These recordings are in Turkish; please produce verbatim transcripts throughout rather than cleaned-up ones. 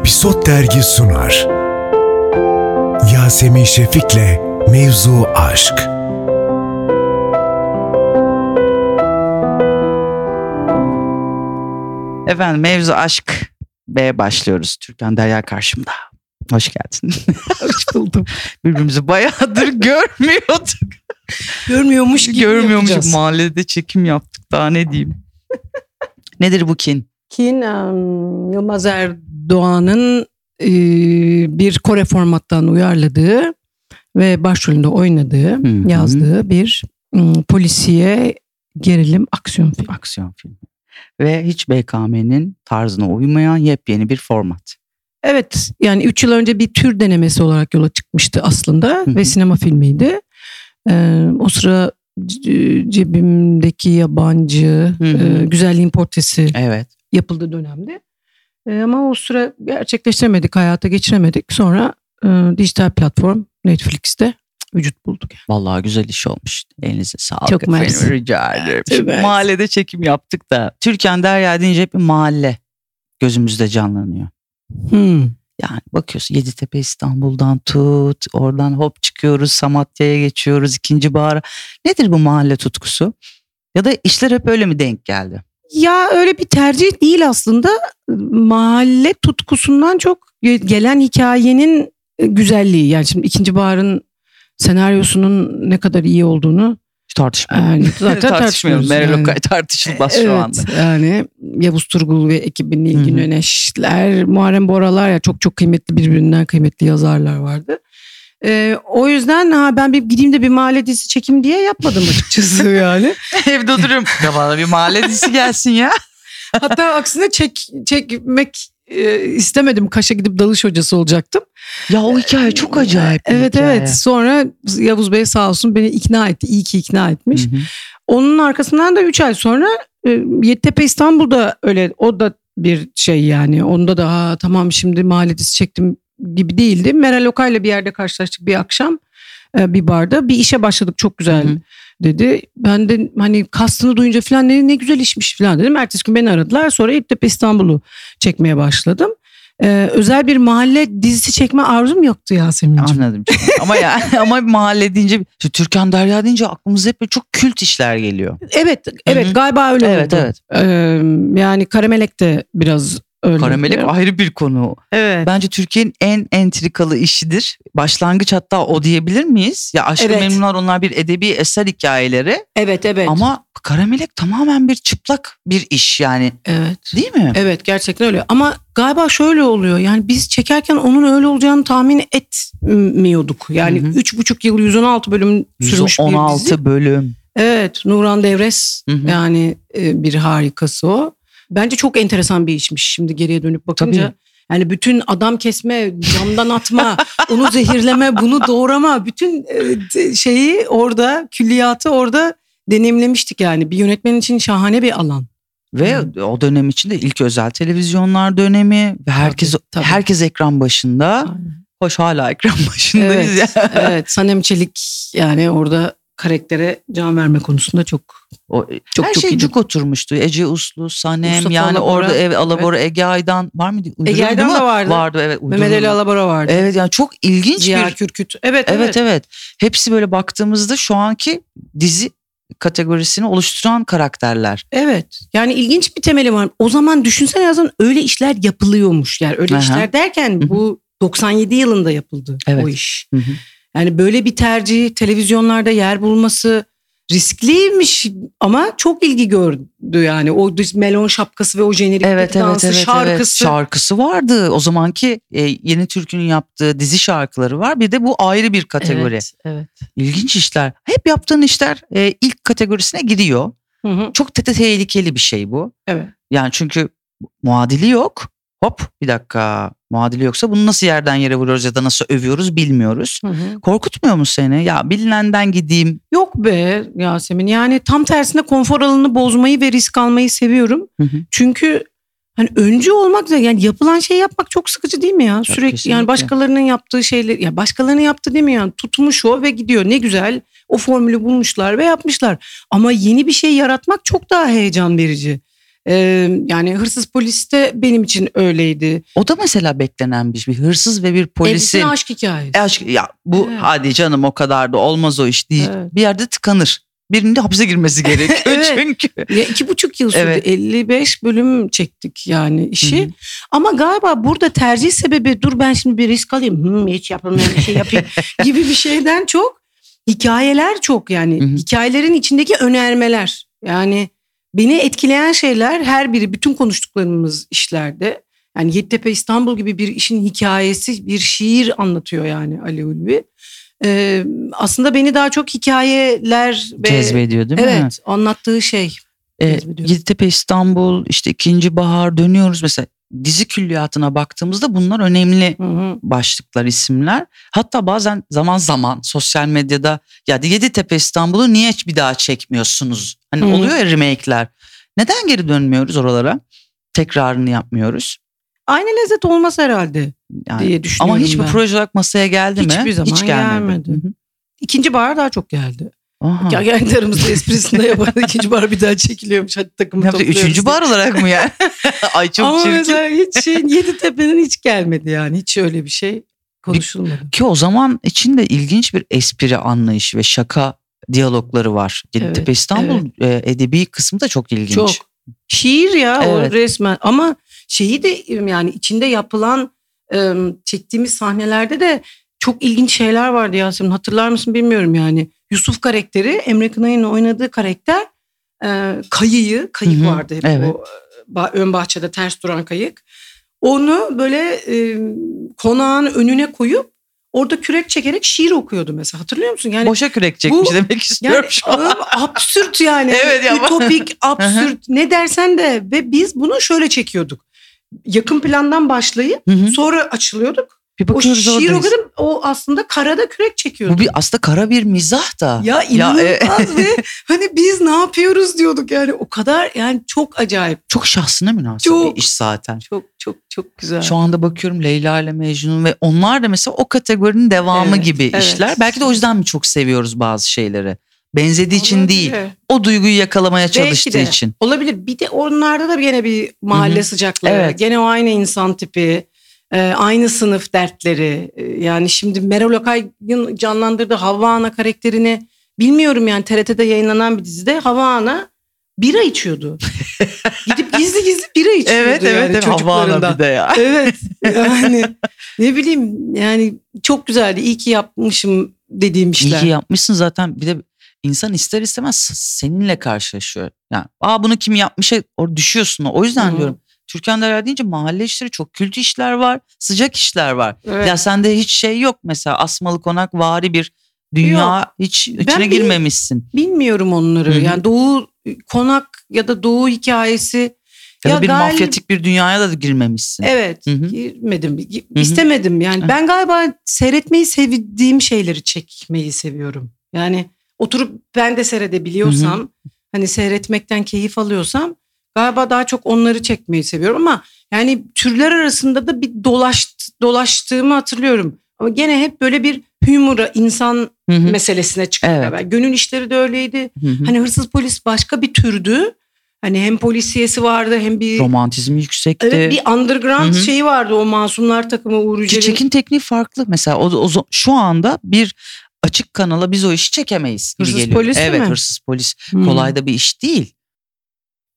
Episod Dergi sunar. Yasemin Şefik'le Mevzu Aşk. Efendim, Mevzu Aşk B'ye başlıyoruz. Türkan Derya karşımda. Hoş geldin. Hoş buldum. Birbirimizi bayağıdır görmüyorduk. Görmüyormuş gibi Görmüyormuş gibi mahallede çekim yaptık. Daha ne diyeyim. Nedir bu kin? Kin, um, Yılmaz Erdoğan'ın e, bir Kore formattan uyarladığı ve başrolünde oynadığı, hmm. yazdığı bir um, polisiye gerilim aksiyon filmi. Aksiyon filmi. Ve hiç B K M'nin tarzına uymayan yepyeni bir format. Evet, yani üç yıl önce bir tür denemesi olarak yola çıkmıştı aslında ve sinema filmiydi. Ee, o sıra cebimdeki yabancı, e, güzelliğin portresi evet. yapıldığı dönemde. E, ama o sıra gerçekleştiremedik, hayata geçiremedik. Sonra e, dijital platform Netflix'te vücut bulduk. Yani. Vallahi güzel iş olmuş. Elinize sağlık. Çok mersi. Rica ederim. Şimdi mahallede çekim yaptık da. Türkan Derya deyince hep bir mahalle gözümüzde canlanıyor. Hmm. Yani bakıyorsun Yeditepe İstanbul'dan tut, oradan hop çıkıyoruz, Samatya'ya geçiyoruz, İkinci Bahar'a. Nedir bu mahalle tutkusu? Ya da işler hep öyle mi denk geldi? Ya öyle bir tercih değil aslında. Mahalle tutkusundan çok gelen hikayenin güzelliği. Yani şimdi İkinci Bahar'ın senaryosunun ne kadar iyi olduğunu tartışmıyoruz. Yani, zaten tartışmıyoruz. Meral Oka yani. Tartışılmaz evet, şu anda. Yani Yavuz Turgul ve ekibinin ilgili öneşler, Muharrem Boralar, ya çok çok kıymetli, birbirinden kıymetli yazarlar vardı. Ee, o yüzden ha ben bir gideyim de bir mahalle dizisi çekeyim diye yapmadım açıkçası yani. Evde oturuyorum. Ya bana bir mahalle dizisi gelsin ya. Hatta aksine çek çekmek e, istemedim. Kaş'a gidip dalış hocası olacaktım. Ya o hikaye çok acayip. Evet hikaye. Evet. Sonra Yavuz Bey sağ olsun beni ikna etti. İyi ki ikna etmiş. Hı hı. Onun arkasından da üç ay sonra Yeditepe İstanbul'da öyle, o da bir şey yani. Onda da ha, tamam şimdi mahalle dizisi çektim gibi değildi. Meral Oka'yla bir yerde karşılaştık bir akşam bir barda. Bir işe başladık çok güzel hı hı. dedi. Ben de hani kastını duyunca falan ne, ne güzel işmiş falan dedim. Ertesi gün beni aradılar. Sonra Yeditepe İstanbul'u çekmeye başladım. Ee, özel bir mahalle dizisi çekme arzum yoktu Yasemin'ciğim. Anladım. ama ya ama mahalle deyince, Türkan Derya deyince aklımıza hep çok kült işler geliyor. Evet, evet Hı-hı. galiba öyle evet, oldu. Evet. Ee, yani Karamelek de biraz öyle. Karamelek oluyor. Ayrı bir konu. Evet. Bence Türkiye'nin en entrikalı işidir. Başlangıç hatta o diyebilir miyiz? Ya Aşk-ı evet. Memnunlar, onlar bir edebi eser hikayeleri. Evet, evet. Ama Karamelek tamamen bir çıplak bir iş yani. Evet. Değil mi? Evet, gerçekten öyle. Ama galiba şöyle oluyor. Yani biz çekerken onun öyle olacağını tahmin etmiyorduk. Yani hı hı. üç buçuk yıl yüz on altı bölüm sürmüş bir dizi. yüz on altı bölüm. Evet, Nuran Devres hı hı. yani bir harikası o. Bence çok enteresan bir işmiş şimdi geriye dönüp bakınca. Tabii. Yani bütün adam kesme, camdan atma, onu zehirleme, bunu doğrama, bütün şeyi orada, külliyatı orada deneyimlemiştik yani. Bir yönetmen için şahane bir alan. Ve yani. O dönem içinde ilk özel televizyonlar dönemi ve herkes tabii, tabii. herkes ekran başında. Aynen. Hoş hala ekran başındayız evet, ya. Evet, Sanem Çelik yani orada karaktere can verme konusunda çok o, çok her çok şey iyi. Cuk oturmuştu. Ece Uslu, Sanem Mustafa yani Alabora, orada ev Alabora evet. Ege Aydan var mıydı? Uyduruldu Ege Aydan da vardı. Vardı evet. Mehmet Ali Alabora vardı. Evet yani çok ilginç Ziya bir Kürküt. Evet, evet evet evet. Hepsi böyle baktığımızda şu anki dizi kategorisini oluşturan karakterler. Evet. Yani ilginç bir temeli var. O zaman düşünsene yazın öyle işler yapılıyormuş. Yani öyle Aha. işler derken Hı-hı. bu doksan yedi yılında yapıldı evet. o iş. Hı-hı. Yani böyle bir tercih, televizyonlarda yer bulması riskliymiş ama çok ilgi gördü yani. O melon şapkası ve o jenerik evet, dansı, evet, evet, şarkısı. Evet. Şarkısı vardı. O zamanki e, Yeni Türk'ün yaptığı dizi şarkıları var. Bir de bu ayrı bir kategori. Evet, evet. İlginç işler. Hep yaptığın işler e, ilk kategorisine giriyor. Hı hı. Çok te- tehlikeli bir şey bu. Evet. Yani çünkü muadili yok. Hop bir dakika muadili yoksa bunu nasıl yerden yere vuruyoruz ya da nasıl övüyoruz bilmiyoruz. Hı hı. Korkutmuyor mu seni? Ya bilinenden gideyim. Yok be Yasemin, yani tam tersine konfor alanını bozmayı ve risk almayı seviyorum. Hı hı. Çünkü hani öncü olmak da yani yapılan şeyi yapmak çok sıkıcı değil mi ya? Sürekli ya, kesinlikle. Yani başkalarının yaptığı şeyleri ya başkalarının yaptığı değil mi yani? Tutmuş o ve gidiyor, ne güzel o formülü bulmuşlar ve yapmışlar. Ama yeni bir şey yaratmak çok daha heyecan verici. Ee, yani Hırsız Polis de benim için öyleydi. O da mesela beklenen bir şey. Hırsız ve bir polisin. Evlisin aşk hikayesi. Aşk, ya bu evet. Hadi canım o kadar da olmaz o iş değil. Evet. Bir yerde tıkanır. Birinin de hapse girmesi gerekiyor evet. Çünkü. Ya iki buçuk yıl sürdü. Evet. elli beş bölüm çektik yani işi. Hı-hı. Ama galiba burada tercih sebebi dur ben şimdi bir risk alayım. Hmm, hiç yapamıyorum bir şey yapayım gibi bir şeyden çok. Hikayeler çok yani. Hı-hı. Hikayelerin içindeki önermeler. Yani beni etkileyen şeyler her biri bütün konuştuklarımız işlerde. Yani Yeditepe İstanbul gibi bir işin hikayesi bir şiir anlatıyor yani Ali Ulvi. Ee, aslında beni daha çok hikayeler ve, cezbediyor değil mi? Evet, anlattığı şey. Ee, Yeditepe İstanbul, işte İkinci Bahar dönüyoruz mesela. Dizi külliyatına baktığımızda bunlar önemli hı hı. başlıklar, isimler. Hatta bazen zaman zaman sosyal medyada ya Yeditepe İstanbul'u niye bir daha çekmiyorsunuz? Hani hı. oluyor ya remake'ler. Neden geri dönmüyoruz oralara? Tekrarını yapmıyoruz. Aynı lezzet olmaz herhalde yani, diye düşünüyorum. Ama hiçbir ben. proje olarak masaya geldi hiçbir mi? Hiçbir zaman hiç gelmedi. Hı-hı. İkinci Bahar daha çok geldi. Ya kendi aramızda esprisinde yapardı. İkinci Bahar bir daha çekiliyormuş. Hadi takımı topluyoruz. Üçüncü Bahar olarak mı yani? Ay çok ama çirkin. Ama hiç şey, Yeditepe'nin hiç gelmedi yani. Hiç öyle bir şey konuşulmadı. Bir, ki o zaman içinde ilginç bir espri anlayışı ve şaka diyalogları var. Yeditepe evet, İstanbul evet. edebi kısmı da çok ilginç. Çok. Şiir ya evet. o resmen ama... Şeyi de yani içinde yapılan çektiğimiz sahnelerde de çok ilginç şeyler vardı Yasemin. Hatırlar mısın bilmiyorum yani. Yusuf karakteri, Emre Kınay'ın oynadığı karakter kayığı, kayık hı hı, vardı hep evet. o ön bahçede ters duran kayık. Onu böyle konağın önüne koyup orada kürek çekerek şiir okuyordu mesela. Hatırlıyor musun? Yani boşa kürek çekmiş bu, demek istiyorum yani, şu an. Absürt yani. Evet, ütopik, absürt ne dersen de ve biz bunu şöyle çekiyorduk. Yakın plandan başlayıp sonra açılıyorduk. Bir o şiir okudum o aslında karada kürek çekiyordu. Bu bir, aslında kara bir mizah da. Ya inanılmaz ya, e... ve hani biz ne yapıyoruz diyorduk yani o kadar yani çok acayip. Çok şahsına münasip bir iş zaten. Çok çok çok güzel. Şu anda bakıyorum Leyla ile Mecnun ve onlar da mesela o kategorinin devamı evet, gibi evet. işler. Belki de o yüzden mi çok seviyoruz bazı şeyleri. Benzediği olabilir. için değil. O duyguyu yakalamaya çalıştığı de, için. Olabilir. Bir de onlarda da gene bir mahalle Hı-hı. sıcaklığı. Evet. Gene o aynı insan tipi. Aynı sınıf dertleri. Yani şimdi Meral Oka'nın canlandırdığı Hava Ana karakterini bilmiyorum yani T R T'de yayınlanan bir dizide Hava Ana bira içiyordu. Gidip gizli gizli bira içiyordu evet, yani evet, çocuklarından. Hava Ana bir de ya. Evet yani ne bileyim yani çok güzeldi. İyi ki yapmışım dediğim işler. İyi ki yapmışsın zaten bir de insan ister istemez seninle karşılaşıyor. Yani aa bunu kim yapmış düşüyorsun o yüzden Hı-hı. diyorum. Türkan Derya deyince mahalle işleri çok kült işler var, sıcak işler var. Evet. Ya sende hiç şey yok mesela Asmalı Konak vari bir dünya yok. hiç içine ben girmemişsin. Bilmiyorum onları. Hı-hı. Yani Doğu Konak ya da Doğu hikayesi ya, ya bir galiba... mafyatik bir dünyaya da girmemişsin. Evet, Hı-hı. girmedim. İstemedim Hı-hı. yani. Ben galiba seyretmeyi sevdiğim şeyleri çekmeyi seviyorum. Yani oturup ben de seyredebiliyorsam, Hı-hı. hani seyretmekten keyif alıyorsam galiba daha çok onları çekmeyi seviyorum ama yani türler arasında da bir dolaş, dolaştığımı hatırlıyorum. Ama gene hep böyle bir humora, insan hı hı. meselesine çıkıyor. Evet. Yani Günün İşleri de öyleydi. Hı hı. Hani Hırsız Polis başka bir türdü. Hani hem polisiyesi vardı hem bir... Romantizmi yüksekti. Evet bir underground hı hı. şeyi vardı o Masumlar takımı Uğur Yücel'in. Çekim tekniği farklı. Mesela o, o, şu anda bir... Açık kanala biz o işi çekemeyiz. Hırsız geliyor. Polis evet, mi? Evet Hırsız Polis. Hmm. Kolay da bir iş değil.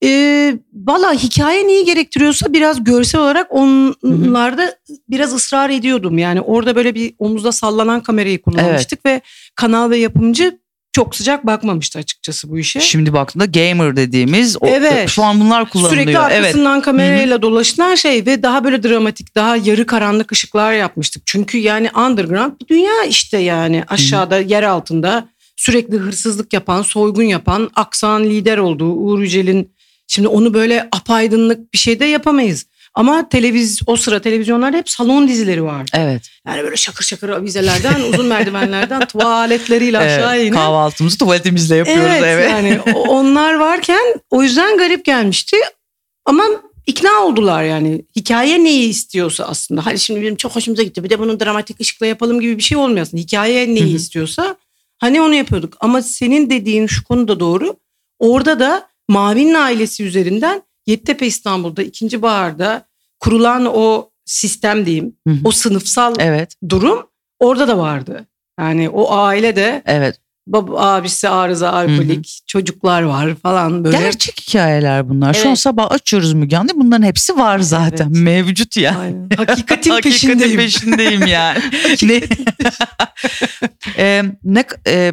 Ee, Valla hikaye neyi gerektiriyorsa biraz görsel olarak onlarda Hı-hı. biraz ısrar ediyordum. Yani orada böyle bir omuzda sallanan kamerayı kullanmıştık evet. ve kanal ve yapımcı çok sıcak bakmamıştı açıkçası bu işe. Şimdi baktığında gamer dediğimiz o, evet. şu an bunlar kullanılıyor. Sürekli arkasından evet. kamerayla Hı-hı. dolaşılan şey ve daha böyle dramatik daha yarı karanlık ışıklar yapmıştık. Çünkü yani underground bir dünya işte yani aşağıda Hı-hı. yer altında sürekli hırsızlık yapan soygun yapan aksan lider olduğu Uğur Yücel'in şimdi onu böyle apaydınlık bir şeyde yapamayız. Ama televiz o sıra televizyonlarda hep salon dizileri vardı. Evet. Yani böyle şakır şakır avizelerden, uzun merdivenlerden tuvaletleriyle aşağı evet, inen. Kahvaltımızı tuvaletimizle yapıyoruz evet. evet. Yani onlar varken o yüzden garip gelmişti. Ama ikna oldular yani. Hikaye neyi istiyorsa aslında. Hani şimdi benim çok hoşumuza gitti. Bir de bunun dramatik ışıkla yapalım gibi bir şey olmuyorsun. Hikaye neyi Hı-hı. istiyorsa hani onu yapıyorduk. Ama senin dediğin şu konuda doğru. Orada da Mavi'nin ailesi üzerinden Yeditepe İstanbul'da İkinci Bahar'da kurulan o sistem diyeyim, hı hı. o sınıfsal evet. durum orada da vardı. Yani o aile de evet. baba, abisi arıza, alkolik, çocuklar var falan böyle. Gerçek hikayeler bunlar. Evet. Şu an sabah açıyoruz Müge Hanım. Bunların hepsi var zaten. Evet. Mevcut yani. Aynen. Hakikatin peşindeyim. Hakikatin peşindeyim yani. ne? e, ne e,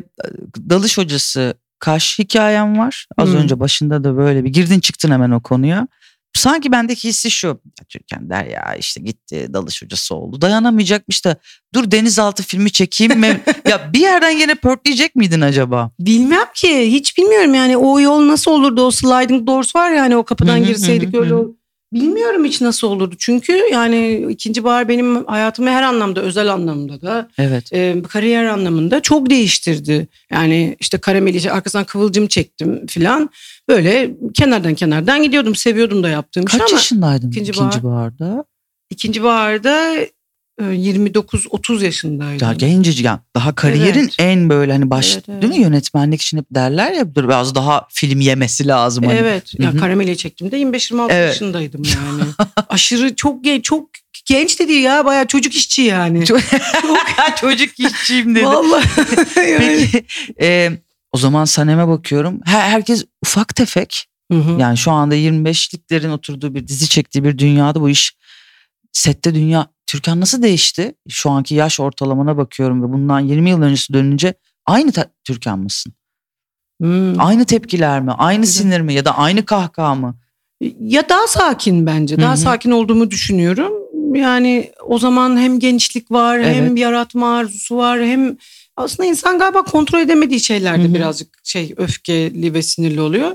dalış hocası Kaş hikayem var. Az hmm. önce başında da böyle bir girdin çıktın hemen o konuya. Sanki bendeki hissi şu. Türkan Derya işte gitti dalış hocası oldu. Dayanamayacakmış da dur denizaltı filmi çekeyim mi? Ya bir yerden yine pörtleyecek miydin acaba? Bilmem ki, hiç bilmiyorum yani o yol nasıl olurdu, o sliding doors var ya hani o kapıdan girseydik öyle olur. Bilmiyorum hiç nasıl olurdu çünkü yani ikinci bahar benim hayatımı her anlamda, özel anlamda da evet. e, kariyer anlamında çok değiştirdi. Yani işte Karamelek arkasından Kıvılcım çektim filan, böyle kenardan kenardan gidiyordum, seviyordum da yaptığım Kaç şey ama. Kaç yaşındaydın ikinci, ikinci bahar, baharda? İkinci baharda yirmi dokuz otuz yaşındaydım. Daha gencecik yani, daha kariyerin evet. en böyle hani baş evet, evet. değil mi, yönetmenlik için hep derler ya dur biraz daha film yemesi lazım. Hani. Evet. Ya Karamelek'i çektiğimde yirmi beş yirmi altı evet. yaşındaydım yani. Aşırı çok genç, çok genç dedi ya, bayağı çocuk işçi yani. Çok, çocuk işçiyim dedi. Vallahi. Peki e, o zaman Sanem'e bakıyorum. Her, herkes ufak tefek. Hı hı. Yani şu anda yirmi beşliklerin oturduğu bir dizi çektiği bir dünyada bu iş. Sette dünya, Türkan nasıl değişti? Şu anki yaş ortalamana bakıyorum ve bundan yirmi yıl öncesi dönünce aynı te- Türkan mısın? Hmm. Aynı tepkiler mi? Aynı Güzel. Sinir mi? Ya da aynı kahkaha mı? Ya daha sakin bence. Daha Hı-hı. sakin olduğumu düşünüyorum. Yani o zaman hem gençlik var, evet. hem yaratma arzusu var, hem aslında insan galiba kontrol edemediği şeylerde Hı-hı. birazcık şey öfkeli ve sinirli oluyor.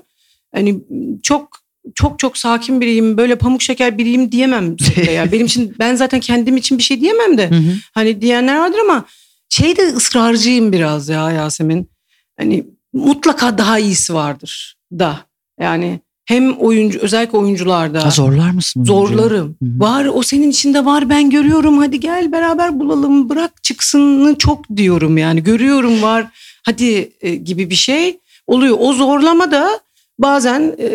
Hani çok Çok çok sakin biriyim, böyle pamuk şeker biriyim diyemem. Yani benim için, ben zaten kendim için bir şey diyemem de. Hı hı. Hani diyenler vardır ama şey de ısrarcıyım biraz ya Yasemin. Hani mutlaka daha iyisi vardır da. Yani hem oyuncu, özellikle oyuncularda. Ha, zorlar mısın? Zorlarım. Hı hı. Var, o senin içinde var, ben görüyorum, hadi gel beraber bulalım, bırak çıksını çok diyorum yani. Görüyorum var hadi e, gibi bir şey oluyor. O zorlama da bazen e,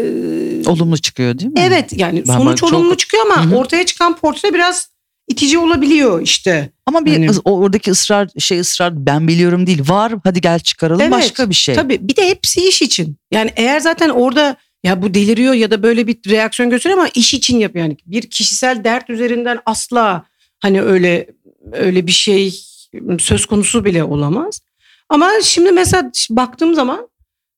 olumlu çıkıyor değil mi? Evet yani ben sonuç çok... olumlu çıkıyor ama Hı-hı. ortaya çıkan portre biraz itici olabiliyor işte. Ama bir yani... oradaki ısrar şey ısrar ben biliyorum değil, var hadi gel çıkaralım evet, başka bir şey. Tabii bir de hepsi iş için. Yani eğer zaten orada ya bu deliriyor ya da böyle bir reaksiyon gösteriyor ama iş için yapıyor yani. Bir kişisel dert üzerinden asla hani öyle öyle bir şey söz konusu bile olamaz. Ama şimdi mesela baktığım zaman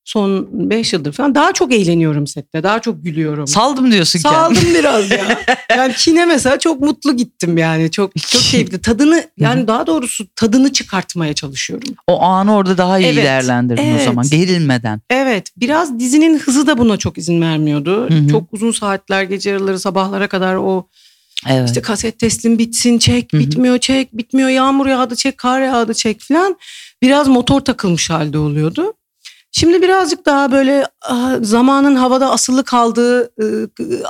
son beş yıldır falan daha çok eğleniyorum sette. Daha çok gülüyorum. Saldım diyorsun Saldım kendine. Saldım biraz ya. Yani Çin'e mesela çok mutlu gittim yani. Çok çok keyifli. Tadını yani daha doğrusu tadını çıkartmaya çalışıyorum. O anı orada daha iyi evet. değerlendirdin evet. o zaman. Gerilmeden. Evet. Biraz dizinin hızı da buna çok izin vermiyordu. Hı-hı. Çok uzun saatler, gece yarıları sabahlara kadar o evet. işte kaset teslim bitsin çek, Hı-hı. bitmiyor çek, bitmiyor, yağmur yağdı çek, kar yağdı çek falan. Biraz motor takılmış halde oluyordu. Şimdi birazcık daha böyle zamanın havada asılı kaldığı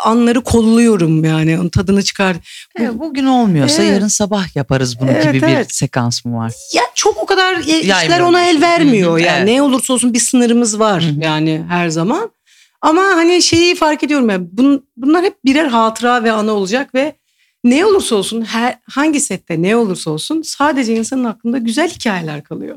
anları kolluyorum yani, onun tadını çıkar. E, bugün olmuyorsa evet. yarın sabah yaparız bunu evet, gibi evet. bir sekans mı var? Ya çok o kadar Yaymıyor. işler ona el vermiyor yani evet. ne olursa olsun bir sınırımız var Hı-hı. yani her zaman. Ama hani şeyi fark ediyorum yani bun, bunlar hep birer hatıra ve ana olacak ve ne olursa olsun her, hangi sette ne olursa olsun sadece insanın aklında güzel hikayeler kalıyor.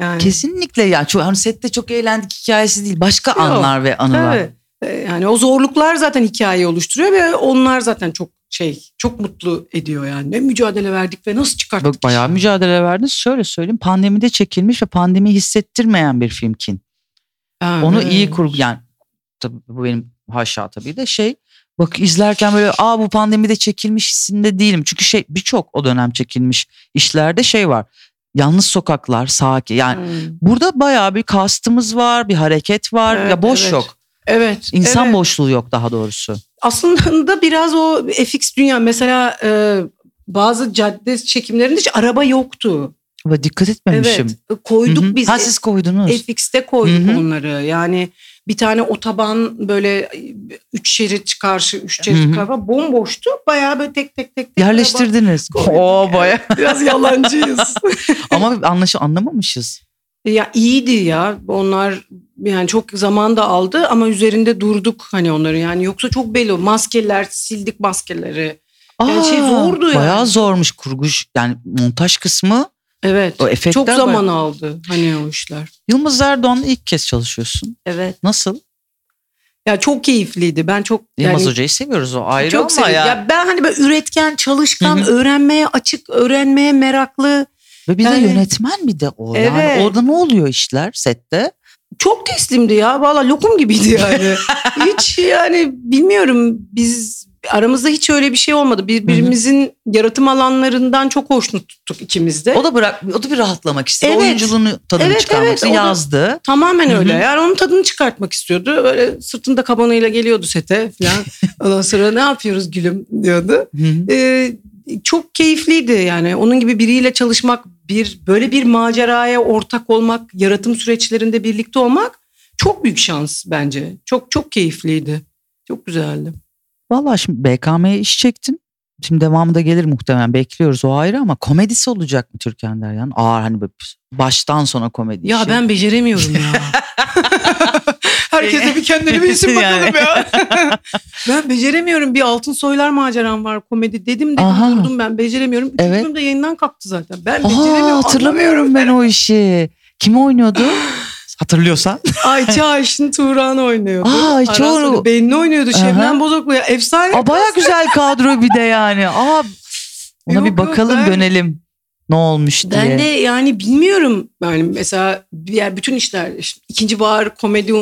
Yani. Kesinlikle ya. Hani sette çok eğlendik hikayesi değil. Başka Yok, anlar ve anılar. Tabii. Yani o zorluklar zaten hikayeyi oluşturuyor ve onlar zaten çok şey, çok mutlu ediyor yani. Ne mücadele verdik ve nasıl çıkarttık? Bak, bayağı işte. mücadele verdiniz. Şöyle söyleyeyim. Pandemide çekilmiş ve pandemiyi hissettirmeyen bir filmkin. Evet. Onu iyi kurgu yani. Tabii bu benim haşa tabii de şey. Bak izlerken böyle aa bu pandemide çekilmiş hissinde değilim. Çünkü şey birçok o dönem çekilmiş işlerde şey var. Yalnız sokaklar, sakin. Yani hmm. burada bayağı bir kastımız var, bir hareket var. Evet, ya boş evet. yok. Evet. İnsan evet. boşluğu yok daha doğrusu. Aslında biraz o F X dünya. Mesela e, bazı cadde çekimlerinde hiç araba yoktu. Ama dikkat etmemişim. Evet. Koyduk Hı-hı. biz. Ha siz koydunuz. F X'te koyduk Hı-hı. onları. Yani bir tane otoban böyle üç şerit karşı, üç şerit karşı bomboştu. Bayağı böyle tek tek tek. tek Yerleştirdiniz. Oo yani. Bayağı. Biraz yalancıyız. Ama anlaşı anlamamışız. Ya iyiydi ya. Onlar yani çok zaman da aldı ama üzerinde durduk hani onları yani. Yoksa çok belli maskeler, sildik maskeleri. Yani Aa, şey zordu yani. Bayağı zormuş kurguş yani montaj kısmı. Evet. Çok zaman bayağı... aldı hani o işler. Yılmaz Erdoğan'la ilk kez çalışıyorsun. Evet. Nasıl? Ya çok keyifliydi. Ben çok Yılmaz yani, Hoca'yı seviyoruz o ayrı çok ama seviyorum. Ya. ya ben hani böyle üretken, çalışkan, Hı-hı. öğrenmeye açık, öğrenmeye meraklı. Ve bir yani, de yönetmen bir de o. Evet. Yani orada ne oluyor işler sette? Çok teslimdi ya. Valla lokum gibiydi yani. Hiç yani bilmiyorum biz aramızda hiç öyle bir şey olmadı. Birbirimizin Hı-hı. yaratım alanlarından çok hoşnut tuttuk ikimiz de. O da bırak o da bir rahatlamak istedi. Evet. Oyunculuğunu tadını evet, çıkarmak için evet. yazdı. Tamamen Hı-hı. öyle. Yani onun tadını çıkartmak istiyordu. Öyle sırtında kabanıyla geliyordu sete falan. Ondan sonra ne yapıyoruz gülüm diyordu. Ee, çok keyifliydi yani. Onun gibi biriyle çalışmak, bir böyle bir maceraya ortak olmak, yaratım süreçlerinde birlikte olmak çok büyük şans bence. Çok çok keyifliydi. Çok güzeldi. Vallahi şimdi B K M'ye iş çektin. Şimdi devamı da gelir muhtemelen. Bekliyoruz o ayrı ama komedisi olacak mı Türkan Derya'nın? Ağır hani böyle baştan sona komedi ya işi. Ya ben beceremiyorum ya. Herkese bir kendini bilsin bakalım ya. Ben beceremiyorum. Bir Altın Soylar maceram var komedi. Dedim dedim Aha. durdum ben beceremiyorum. Üçüncü evet. bölüm de yayından kalktı zaten. Ben Aha, beceremiyorum. Hatırlamıyorum ben o işi. Kim oynuyordu? Hatırlıyorsan. Ayça Ayşin Tuğran oynuyor. Aa Ayça. Benli oynuyordu. Şebnem Bozoklu. Ya, efsane. Aa, baya güzel kadro bir de yani. Aa, ona yok, bir bakalım yok, ben, dönelim. Ne olmuş diye. Ben de yani bilmiyorum. Yani mesela diğer bütün işler. İşte, İkinci Bahar komedi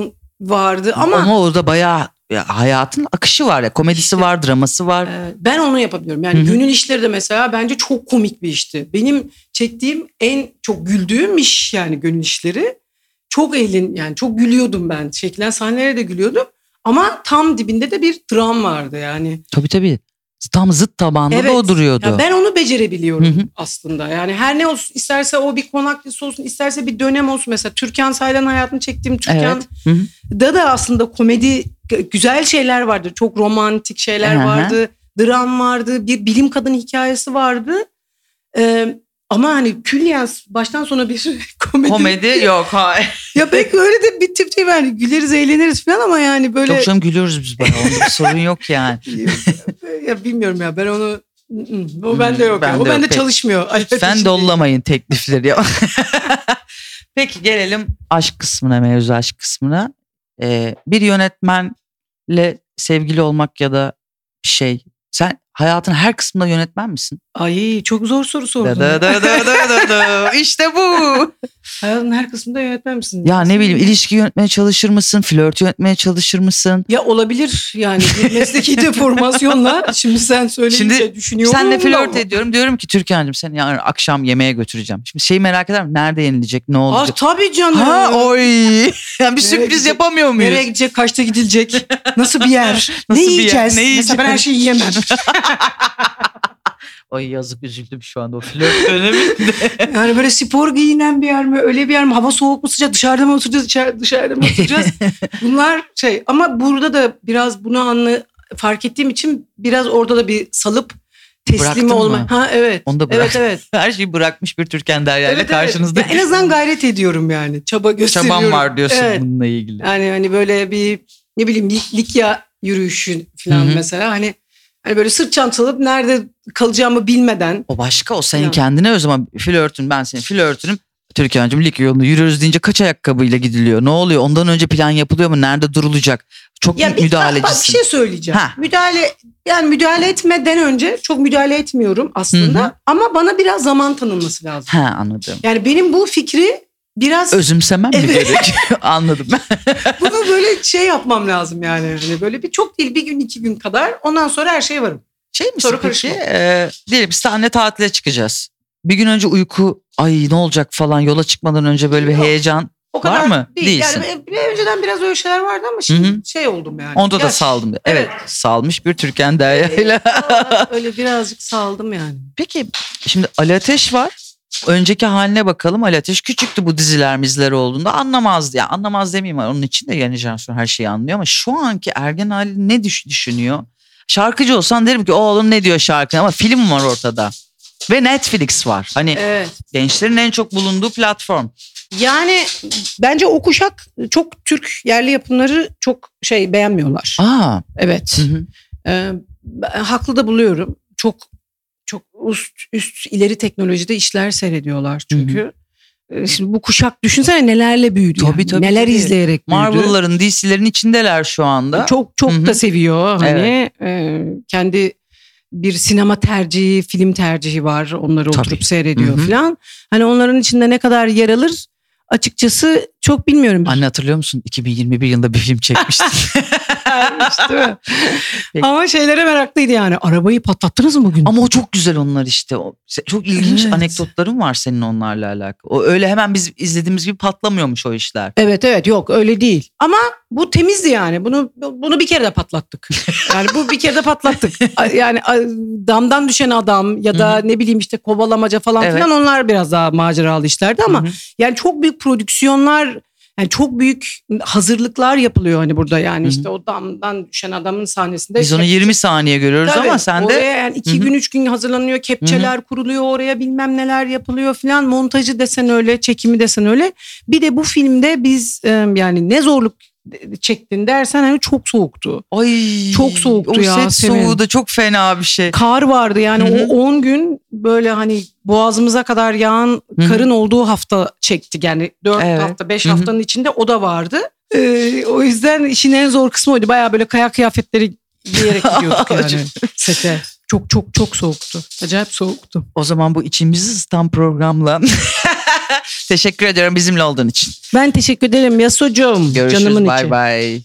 vardı ama. Ama orada baya hayatın akışı var ya. Komedisi işte, var, draması var. E, ben onu yapabiliyorum. Yani Hı-hı. Günün İşleri de mesela bence çok komik bir işti. Benim çektiğim en çok güldüğüm iş yani Günün İşleri. Çok eğlen yani çok gülüyordum ben. Çekilen sahnelere de gülüyordum. Ama tam dibinde de bir dram vardı yani. Tabii tabii. Tam zıt tabanda evet. da o duruyordu. Ya ben onu becerebiliyorum hı hı. aslında. Yani her ne olsun isterse o bir konak dizisi olsun isterse bir dönem olsun. Mesela Türkan Say'dan hayatını çektiğim Türkan'da evet. da aslında komedi güzel şeyler vardı. Çok romantik şeyler hı hı. vardı. Dram vardı. Bir bilim kadın hikayesi vardı. Evet. Ama hani külliyen baştan sona bir komedi. Komedi yok hayır. Ya belki öyle de bir tip değil yani güleriz eğleniriz falan ama yani böyle. Yok canım gülüyoruz biz bana onda bir sorun yok yani. Ya bilmiyorum ya ben onu o bende yok. Ben ya. De o bende yok. Çalışmıyor. Lütfen dollamayın teklifleri. Peki gelelim aşk kısmına mevzu aşk kısmına. Ee, bir yönetmenle sevgili olmak ya da bir şey. Sen hayatın her kısmında yönetmen misin? Ay çok zor soru sordun. Da, da, da, da, da, da. İşte bu. Hayatın her kısmında yönetmen misin? Ya ne bileyim ilişki yönetmeye çalışır mısın? Flört yönetmeye çalışır mısın? Ya olabilir yani bir mesleki deformasyonla. Şimdi sen söyleyince düşünüyorum. Şimdi senle flört ama. Ediyorum diyorum ki Türkan'cığım seni yarın akşam yemeğe götüreceğim. Şimdi şeyi merak eder mi? Nerede yenilecek? Ne olacak? Aa, tabii canım. Ha, oy. Yani bir sürpriz gidecek, yapamıyor muyuz? Nereye gidecek? Kaçta gidilecek? Nasıl bir yer? Nasıl ne bir yiyeceğiz? Yer? Ne yiyeceğiz? Ben her şeyi yiyemem. Ay yazık üzüldüm şu anda o flört döneminde. Yani böyle spor giyinen bir yer mi öyle bir yer mi hava soğuk mu sıcak dışarıda mı oturacağız dışarı, dışarıda mı oturacağız bunlar şey ama burada da biraz bunu anla, fark ettiğim için biraz orada da bir salıp teslim olma. Ha evet. Onu da bıraktım. Evet evet. Her şeyi bırakmış bir Türkan Derya ile evet, karşınızda. Evet. En azından gayret ediyorum yani. Çaba gösteriyorum. Çabam var diyorsun evet. bununla ilgili. Yani hani böyle bir ne bileyim Likya yürüyüşü falan Hı-hı. mesela hani hani böyle sırt çantalı nerede kalacağımı bilmeden. O başka o senin yani. Kendine o zaman flörtün ben senin flörtünüm. Türkan'cığım Likya yolunda yürüyoruz deyince kaç ayakkabıyla gidiliyor? Ne oluyor? Ondan önce plan yapılıyor mu? Nerede durulacak? Çok ya müdahalecisin. Bak bir şey söyleyeceğim. Ha. Müdahale yani müdahale etmeden önce çok müdahale etmiyorum aslında. Hı-hı. Ama bana biraz zaman tanınması lazım. Ha anladım. Yani benim bu fikri biraz... Özümsemem evet. mi gerek? Anladım ben. Bunu böyle şey yapmam lazım yani. yani. Böyle bir çok değil bir gün iki gün kadar. Ondan sonra her şeye varım. Şey misin Soru peki? E, diyelim sahne tatile çıkacağız. Bir gün önce uyku ay ne olacak falan yola çıkmadan önce böyle bir Yok, heyecan o kadar var mı? Değil. Değilsin. Yani önceden biraz öyle şeyler vardı ama şimdi Hı-hı. şey oldum yani. Onda ya, da saldım. Evet, evet salmış bir Türkan Derya'yla. Öyle birazcık saldım yani. Peki şimdi Ali Ateş var. Önceki haline bakalım. Ali Ateş küçüktü bu diziler mizler olduğunda anlamazdı. Yani anlamaz demeyeyim onun için de yeni jenerasyon her şeyi anlıyor ama şu anki ergen hali ne düşünüyor? Şarkıcı olsan derim ki oğlum ne diyor şarkı ama film var ortada. Ve Netflix var. Hani evet. gençlerin en çok bulunduğu platform. Yani bence o kuşak çok Türk yerli yapımları çok şey beğenmiyorlar. Aa. Evet. Hı hı. Ee, haklı da buluyorum. Çok çok üst, üst ileri teknolojide işler seyrediyorlar çünkü. Hı hı. Şimdi bu kuşak düşünsene nelerle büyüdü. Tabii, yani. Tabii, neler tabii. izleyerek büyüdü. Marvel'ların, D C'lerin içindeler şu anda. Çok çok Hı-hı. da seviyor. Hani evet. e, kendi bir sinema tercihi, film tercihi var. Onları tabii. oturup seyrediyor falan. Hani onların içinde ne kadar yer alır açıkçası çok bilmiyorum. Anne hatırlıyor musun? iki bin yirmi bir yılında bir film çekmiştim. Değil mi? Peki. Ama şeylere meraklıydı yani. Arabayı patlattınız mı bugün? Ama o çok güzel onlar işte. O, çok ilginç evet. anekdotların var senin onlarla alakalı. O öyle hemen biz izlediğimiz gibi patlamıyormuş o işler. Evet evet yok öyle değil. Ama bu temizdi yani. Bunu bunu bir kere de patlattık. Yani bu bir kere de patlattık. Yani damdan düşen adam ya da Hı-hı. ne bileyim işte kovalamaca falan evet. filan onlar biraz daha maceralı işlerdi ama Hı-hı. yani çok büyük prodüksiyonlar yani çok büyük hazırlıklar yapılıyor hani burada yani Hı-hı. işte o damdan düşen adamın sahnesinde. Biz onu kepçe... yirmi saniye görüyoruz tabii, ama sen de. Oraya yani iki Hı-hı. gün üç gün hazırlanıyor kepçeler Hı-hı. kuruluyor oraya bilmem neler yapılıyor filan montajı desen öyle çekimi desen öyle. Bir de bu filmde biz yani ne zorluk çektin dersen hani çok soğuktu. Ay, çok soğuktu ya. O set soğuğu da çok fena bir şey. Kar vardı yani Hı-hı. o on gün böyle hani boğazımıza kadar yağan Hı-hı. karın olduğu hafta çektik. Yani dört evet. hafta beş Hı-hı. haftanın içinde o da vardı. Ee, o yüzden işin en zor kısmı oydu. Bayağı böyle kayak kıyafetleri giyerek gidiyorduk yani sete. Çok çok çok soğuktu. Acayip soğuktu. O zaman bu içimizi ısıtan programla... Teşekkür ediyorum bizimle olduğun için. Ben teşekkür ederim Yasocuğum. Görüşürüz, canımın içi. Görüşürüz, bay bay.